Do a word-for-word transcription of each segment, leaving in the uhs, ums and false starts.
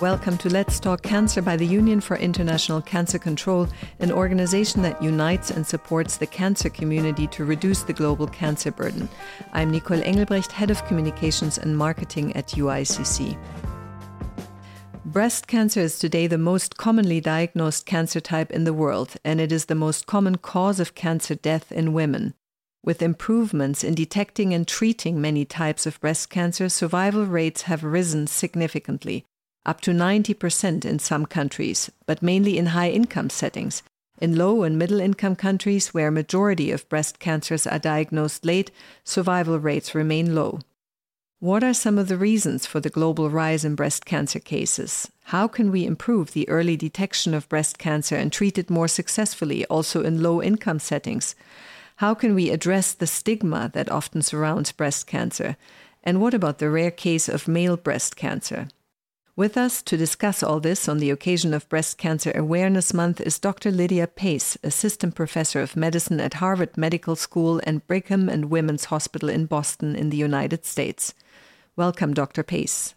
Welcome to Let's Talk Cancer by the Union for International Cancer Control, an organization that unites and supports the cancer community to reduce the global cancer burden. I'm Nicole Engelbrecht, Head of Communications and Marketing at U I C C. Breast cancer is today the most commonly diagnosed cancer type in the world, and it is the most common cause of cancer death in women. With improvements in detecting and treating many types of breast cancer, survival rates have risen significantly, up to ninety percent in some countries, but mainly in high-income settings. In low- and middle-income countries, where a majority of breast cancers are diagnosed late, survival rates remain low. What are some of the reasons for the global rise in breast cancer cases? How can we improve the early detection of breast cancer and treat it more successfully, also in low-income settings? How can we address the stigma that often surrounds breast cancer? And what about the rare case of male breast cancer? With us to discuss all this on the occasion of Breast Cancer Awareness Month is Doctor Lydia Pace, Assistant Professor of Medicine at Harvard Medical School and Brigham and Women's Hospital in Boston in the United States. Welcome, Doctor Pace.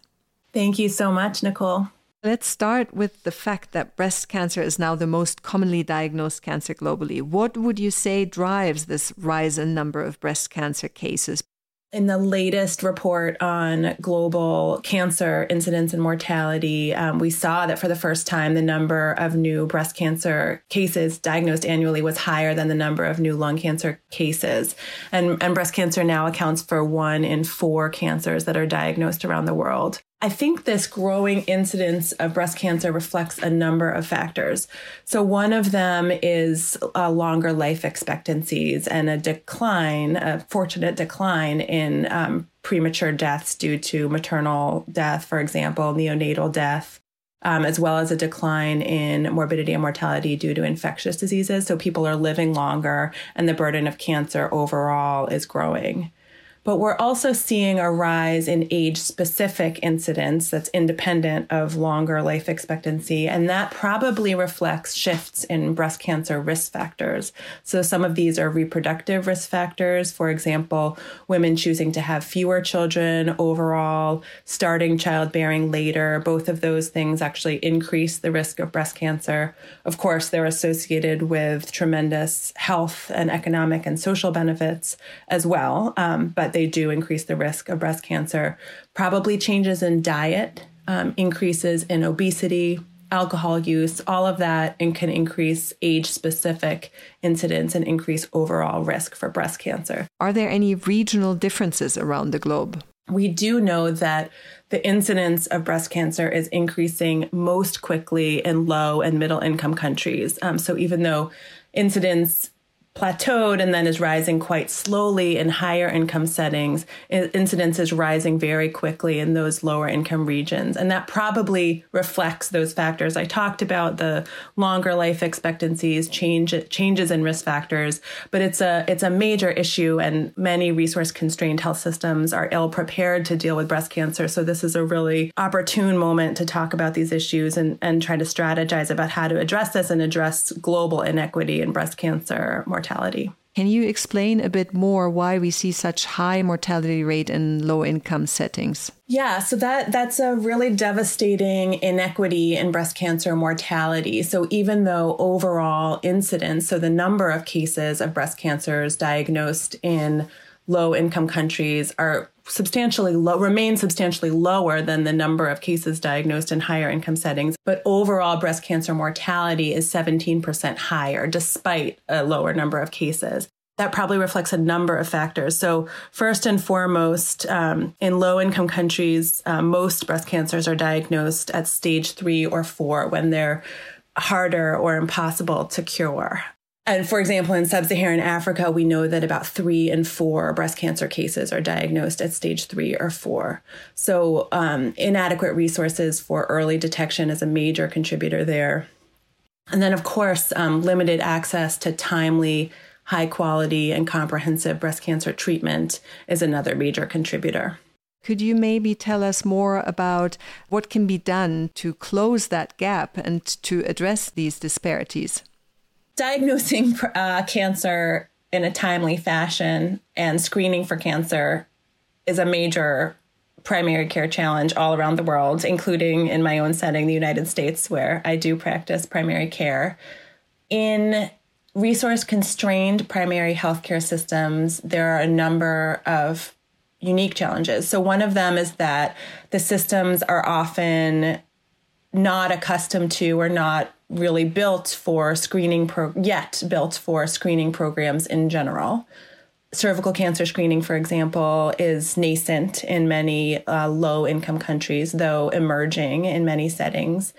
Thank you so much, Nicole. Let's start with the fact that breast cancer is now the most commonly diagnosed cancer globally. What would you say drives this rise in number of breast cancer cases? In the latest report on global cancer incidence and mortality, um, we saw that for the first time, the number of new breast cancer cases diagnosed annually was higher than the number of new lung cancer cases. And, and breast cancer now accounts for one in four cancers that are diagnosed around the world. I think this growing incidence of breast cancer reflects a number of factors. So one of them is uh, longer life expectancies and a decline, a fortunate decline in um, premature deaths due to maternal death, for example, neonatal death, um, as well as a decline in morbidity and mortality due to infectious diseases. So people are living longer and the burden of cancer overall is growing. But we're also seeing a rise in age-specific incidence that's independent of longer life expectancy, and that probably reflects shifts in breast cancer risk factors. So some of these are reproductive risk factors, for example, women choosing to have fewer children overall, starting childbearing later. Both of those things actually increase the risk of breast cancer. Of course, they're associated with tremendous health and economic and social benefits as well, um, but they do increase the risk of breast cancer. Probably changes in diet, um, increases in obesity, alcohol use, all of that, and can increase age-specific incidence and increase overall risk for breast cancer. Are there any regional differences around the globe? We do know that the incidence of breast cancer is increasing most quickly in low and middle-income countries. Um, so even though incidence plateaued and then is rising quite slowly in higher income settings, incidence is rising very quickly in those lower income regions. And that probably reflects those factors I talked about, the longer life expectancies, change, changes in risk factors. But it's a it's a major issue, and many resource-constrained health systems are ill-prepared to deal with breast cancer. So this is a really opportune moment to talk about these issues and, and try to strategize about how to address this and address global inequity in breast cancer mortality. Mortality. Can you explain a bit more why we see such high mortality rate in low income settings? Yeah, so that that's a really devastating inequity in breast cancer mortality. So even though overall incidence, so the number of cases of breast cancers diagnosed in low income countries are substantially low, remain substantially lower than the number of cases diagnosed in higher income settings. But overall breast cancer mortality is seventeen percent higher despite a lower number of cases. That probably reflects a number of factors. So first and foremost, um, in low-income countries, uh, most breast cancers are diagnosed at stage three or four when they're harder or impossible to cure. And for example, in sub-Saharan Africa, we know that about three in four breast cancer cases are diagnosed at stage three or four. So um, inadequate resources for early detection is a major contributor there. And then, of course, um, limited access to timely, high quality and comprehensive breast cancer treatment is another major contributor. Could you maybe tell us more about what can be done to close that gap and to address these disparities? Diagnosing uh, cancer in a timely fashion and screening for cancer is a major primary care challenge all around the world, including in my own setting, the United States, where I do practice primary care. In resource-constrained primary healthcare systems, there are a number of unique challenges. So one of them is that the systems are often not accustomed to or not really built for screening pro- yet built for screening programs in general. Cervical cancer screening, for example, is nascent in many uh, low-income countries, though emerging in many settings.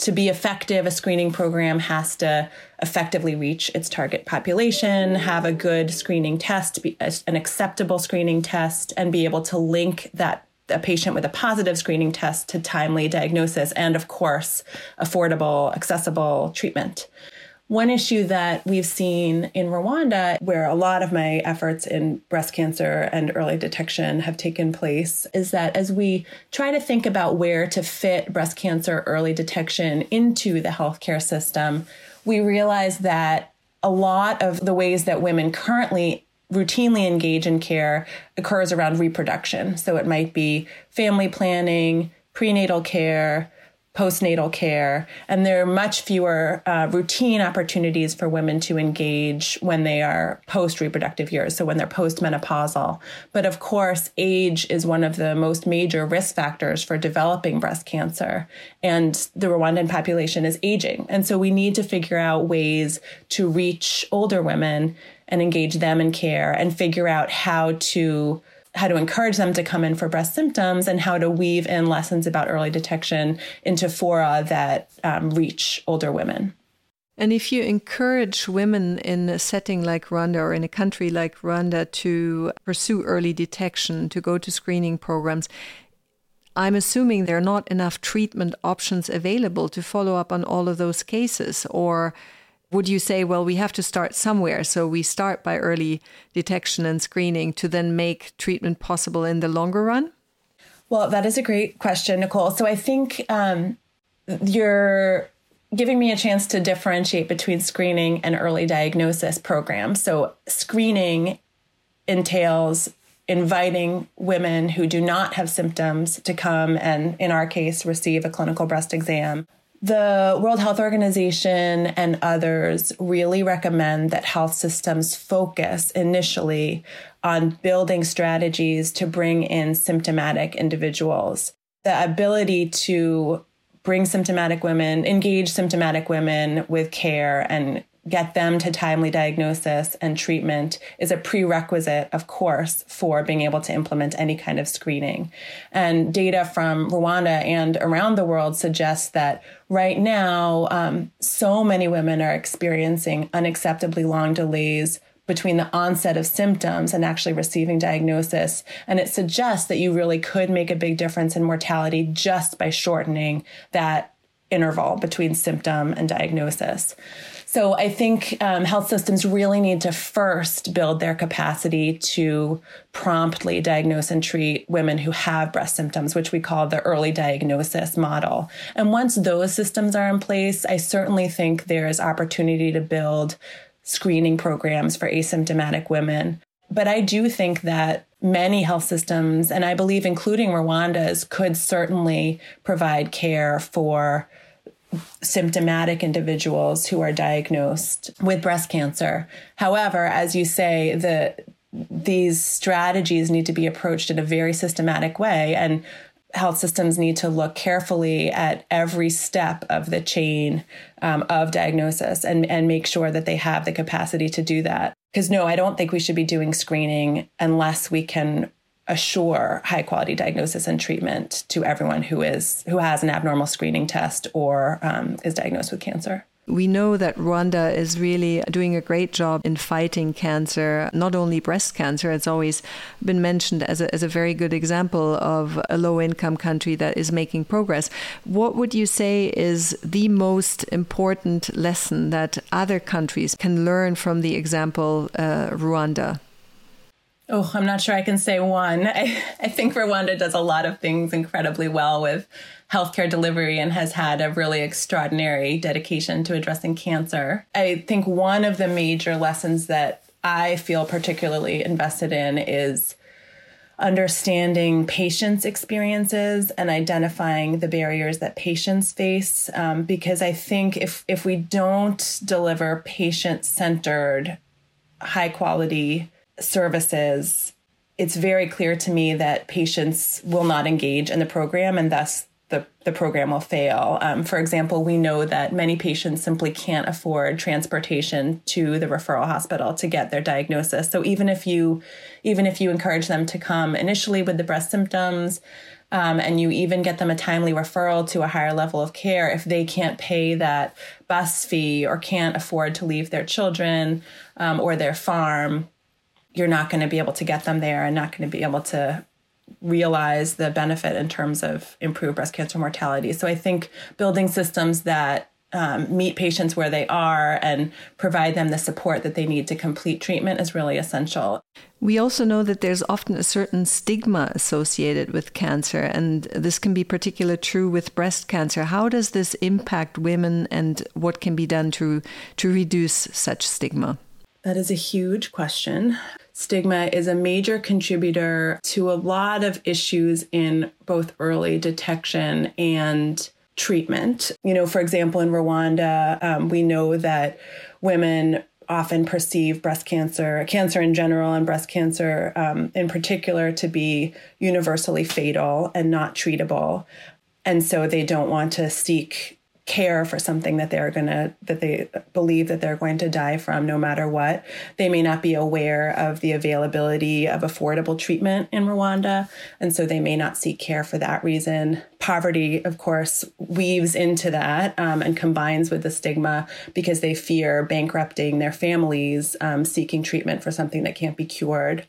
To be effective, a screening program has to effectively reach its target population, have a good screening test, be an acceptable screening test, and be able to link that a patient with a positive screening test to timely diagnosis and, of course, affordable, accessible treatment. One issue that we've seen in Rwanda, where a lot of my efforts in breast cancer and early detection have taken place, is that as we try to think about where to fit breast cancer early detection into the healthcare system, we realize that a lot of the ways that women currently routinely engage in care occurs around reproduction. So it might be family planning, prenatal care, postnatal care, and there are much fewer uh, routine opportunities for women to engage when they are post-reproductive years, so when they're postmenopausal. But of course, age is one of the most major risk factors for developing breast cancer, and the Rwandan population is aging. And so we need to figure out ways to reach older women and engage them in care and figure out how to how to encourage them to come in for breast symptoms, and how to weave in lessons about early detection into fora that um, reach older women. And if you encourage women in a setting like Rwanda or in a country like Rwanda to pursue early detection, to go to screening programs, I'm assuming there are not enough treatment options available to follow up on all of those cases. Or would you say, well, we have to start somewhere, so we start by early detection and screening to then make treatment possible in the longer run? Well, that is a great question, Nicole. So I think um, you're giving me a chance to differentiate between screening and early diagnosis programs. So screening entails inviting women who do not have symptoms to come and, in our case, receive a clinical breast exam. The World Health Organization and others really recommend that health systems focus initially on building strategies to bring in symptomatic individuals. The ability to bring symptomatic women, engage symptomatic women with care and get them to timely diagnosis and treatment is a prerequisite, of course, for being able to implement any kind of screening. And data from Rwanda and around the world suggests that right now, um, so many women are experiencing unacceptably long delays between the onset of symptoms and actually receiving diagnosis. And it suggests that you really could make a big difference in mortality just by shortening that interval between symptom and diagnosis. So I think um, health systems really need to first build their capacity to promptly diagnose and treat women who have breast symptoms, which we call the early diagnosis model. And once those systems are in place, I certainly think there is opportunity to build screening programs for asymptomatic women. But I do think that many health systems, and I believe including Rwanda's, could certainly provide care for symptomatic individuals who are diagnosed with breast cancer. However, as you say, the these strategies need to be approached in a very systematic way, and health systems need to look carefully at every step of the chain um, of diagnosis and, and make sure that they have the capacity to do that. Because no, I don't think we should be doing screening unless we can assure high quality diagnosis and treatment to everyone who is who has an abnormal screening test or um, is diagnosed with cancer. We know that Rwanda is really doing a great job in fighting cancer, not only breast cancer. It's always been mentioned as a, as a very good example of a low-income country that is making progress. What would you say is the most important lesson that other countries can learn from the example uh, Rwanda? Oh, I'm not sure I can say one. I, I think Rwanda does a lot of things incredibly well with healthcare delivery and has had a really extraordinary dedication to addressing cancer. I think one of the major lessons that I feel particularly invested in is understanding patients' experiences and identifying the barriers that patients face. Um, because I think if, if we don't deliver patient-centered, high-quality services, it's very clear to me that patients will not engage in the program, and thus the, the program will fail. Um, for example, we know that many patients simply can't afford transportation to the referral hospital to get their diagnosis. So even if you, even if you encourage them to come initially with the breast symptoms, um, and you even get them a timely referral to a higher level of care, if they can't pay that bus fee or can't afford to leave their children um, or their farm, you're not going to be able to get them there and not going to be able to realize the benefit in terms of improved breast cancer mortality. So I think building systems that um, meet patients where they are and provide them the support that they need to complete treatment is really essential. We also know that there's often a certain stigma associated with cancer, and this can be particularly true with breast cancer. How does this impact women, and what can be done to, to reduce such stigma? That is a huge question. Stigma is a major contributor to a lot of issues in both early detection and treatment. You know, for example, in Rwanda, um, we know that women often perceive breast cancer, cancer in general, and breast cancer um, in particular to be universally fatal and not treatable. And so they don't want to seek care for something that they're going to, that they believe that they're going to die from no matter what. They may not be aware of the availability of affordable treatment in Rwanda, and so they may not seek care for that reason. Poverty, of course, weaves into that um, and combines with the stigma because they fear bankrupting their families, um, seeking treatment for something that can't be cured.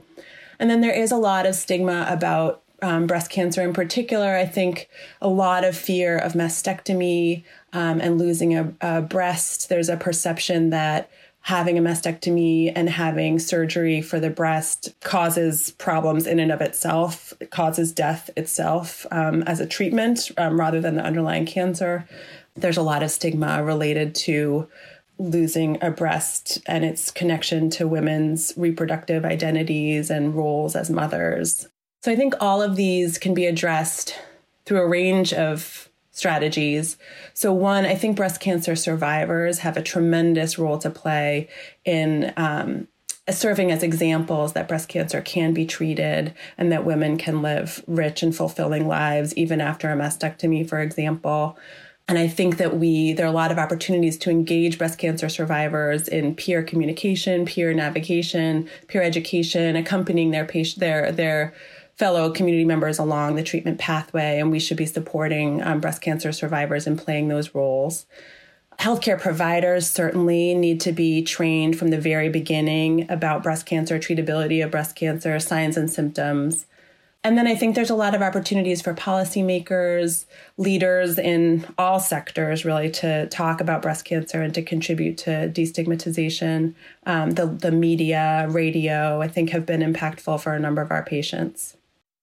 And then there is a lot of stigma about Um, breast cancer in particular. I think a lot of fear of mastectomy um, and losing a, a breast. There's a perception that having a mastectomy and having surgery for the breast causes problems in and of itself. It causes death itself um, as a treatment um, rather than the underlying cancer. There's a lot of stigma related to losing a breast and its connection to women's reproductive identities and roles as mothers. So I think all of these can be addressed through a range of strategies. So one, I think breast cancer survivors have a tremendous role to play in um, serving as examples that breast cancer can be treated and that women can live rich and fulfilling lives even after a mastectomy, for example. And I think that we, there are a lot of opportunities to engage breast cancer survivors in peer communication, peer navigation, peer education, accompanying their patient, their, their fellow community members along the treatment pathway, and we should be supporting um, breast cancer survivors in playing those roles. Healthcare providers certainly need to be trained from the very beginning about breast cancer, treatability of breast cancer, signs and symptoms. And then I think there's a lot of opportunities for policymakers, leaders in all sectors, really, to talk about breast cancer and to contribute to destigmatization. Um, the, the media, radio, I think, have been impactful for a number of our patients.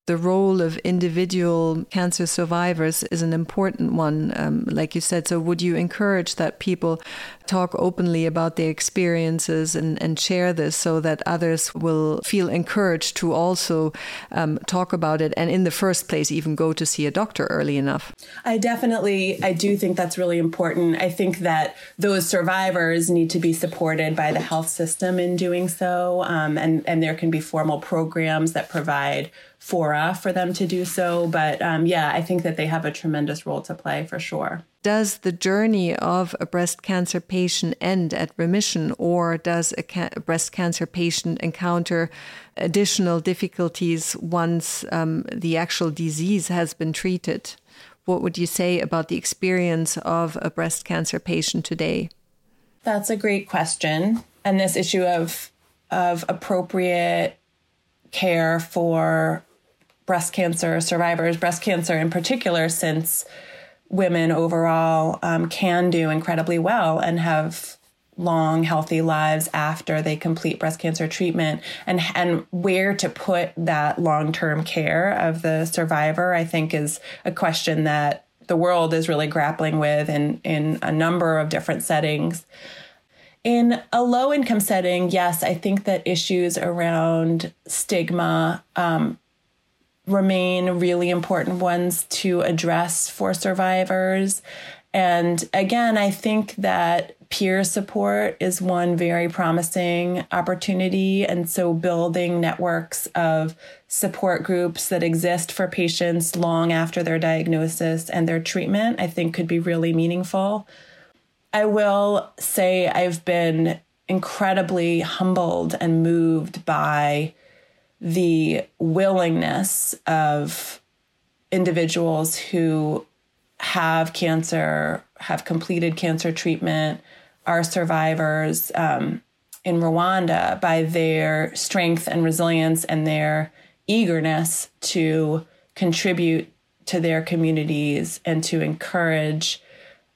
The role of individual cancer survivors is an important one, um, like you said. So would you encourage that people talk openly about their experiences and, and share this so that others will feel encouraged to also um, talk about it, and in the first place, even go to see a doctor early enough? I definitely, I do think that's really important. I think that those survivors need to be supported by the health system in doing so. Um, and, and there can be formal programs that provide fora for them to do so. But um, yeah, I think that they have a tremendous role to play for sure. Does the journey of a breast cancer patient end at remission, or does a, ca- a breast cancer patient encounter additional difficulties once um, the actual disease has been treated? What would you say about the experience of a breast cancer patient today? That's a great question. And this issue of, of appropriate care for breast cancer survivors, breast cancer in particular, since women overall um, can do incredibly well and have long, healthy lives after they complete breast cancer treatment, and and where to put that long-term care of the survivor, I think, is a question that the world is really grappling with in, in a number of different settings. In a low-income setting, yes, I think that issues around stigma um, remain really important ones to address for survivors. And again, I think that peer support is one very promising opportunity. And so building networks of support groups that exist for patients long after their diagnosis and their treatment, I think could be really meaningful. I will say I've been incredibly humbled and moved by the willingness of individuals who have cancer, have completed cancer treatment, are survivors um, in Rwanda, by their strength and resilience and their eagerness to contribute to their communities and to encourage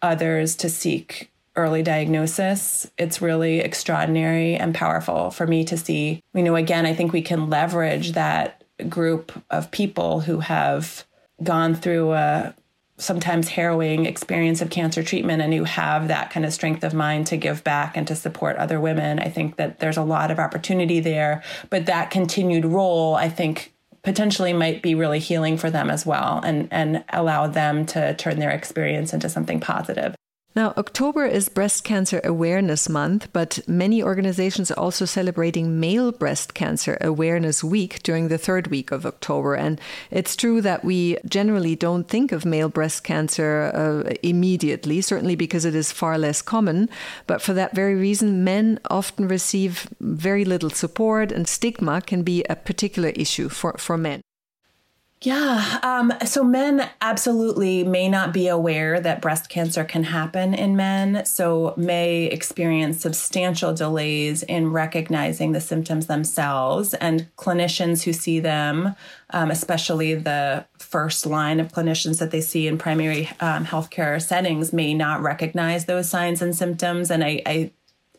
others to seek early diagnosis. It's really extraordinary and powerful for me to see. You know, again, I think we can leverage that group of people who have gone through a sometimes harrowing experience of cancer treatment and who have that kind of strength of mind to give back and to support other women. I think that there's a lot of opportunity there, but that continued role, I think, potentially might be really healing for them as well, and, and allow them to turn their experience into something positive. Now, October is Breast Cancer Awareness Month, but many organizations are also celebrating Male Breast Cancer Awareness Week during the third week of October. And it's true that we generally don't think of male breast cancer uh, immediately, certainly because it is far less common. But for that very reason, men often receive very little support, and stigma can be a particular issue for, for men. Yeah. Um, so men absolutely may not be aware that breast cancer can happen in men, so may experience substantial delays in recognizing the symptoms themselves. And clinicians who see them, um, especially the first line of clinicians that they see in primary um, healthcare settings, may not recognize those signs and symptoms. And I, I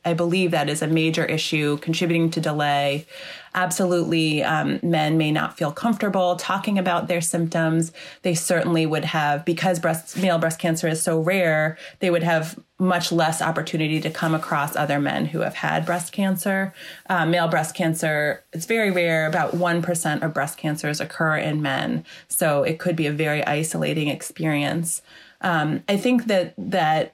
I believe that is a major issue contributing to delay. Absolutely, um, men may not feel comfortable talking about their symptoms. They certainly would have, because breast, male breast cancer is so rare, they would have much less opportunity to come across other men who have had breast cancer. Uh, male breast cancer, it's very rare. About one percent of breast cancers occur in men. So it could be a very isolating experience. Um, I think that that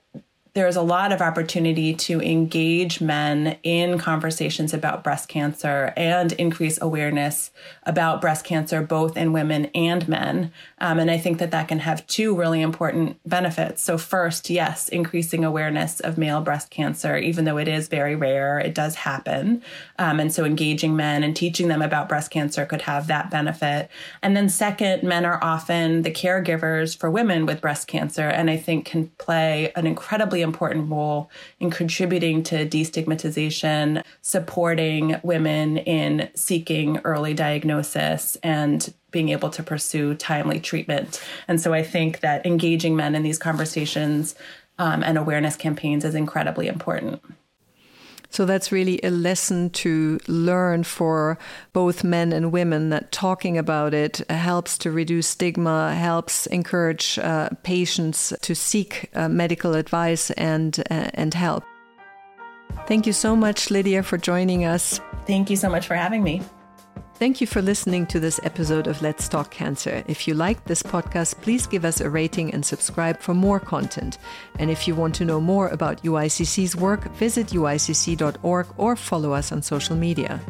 there's a lot of opportunity to engage men in conversations about breast cancer and increase awareness about breast cancer, both in women and men. Um, and I think that that can have two really important benefits. So first, yes, increasing awareness of male breast cancer, even though it is very rare, it does happen. Um, and so engaging men and teaching them about breast cancer could have that benefit. And then second, men are often the caregivers for women with breast cancer, and I think can play an incredibly important role in contributing to destigmatization, supporting women in seeking early diagnosis and being able to pursue timely treatment. And so I think that engaging men in these conversations um, and awareness campaigns is incredibly important. So that's really a lesson to learn for both men and women, that talking about it helps to reduce stigma, helps encourage uh, patients to seek uh, medical advice and, uh, and help. Thank you so much, Lydia, for joining us. Thank you so much for having me. Thank you for listening to this episode of Let's Talk Cancer. If you liked this podcast, please give us a rating and subscribe for more content. And if you want to know more about U I C C's work, visit U I C C dot org or follow us on social media.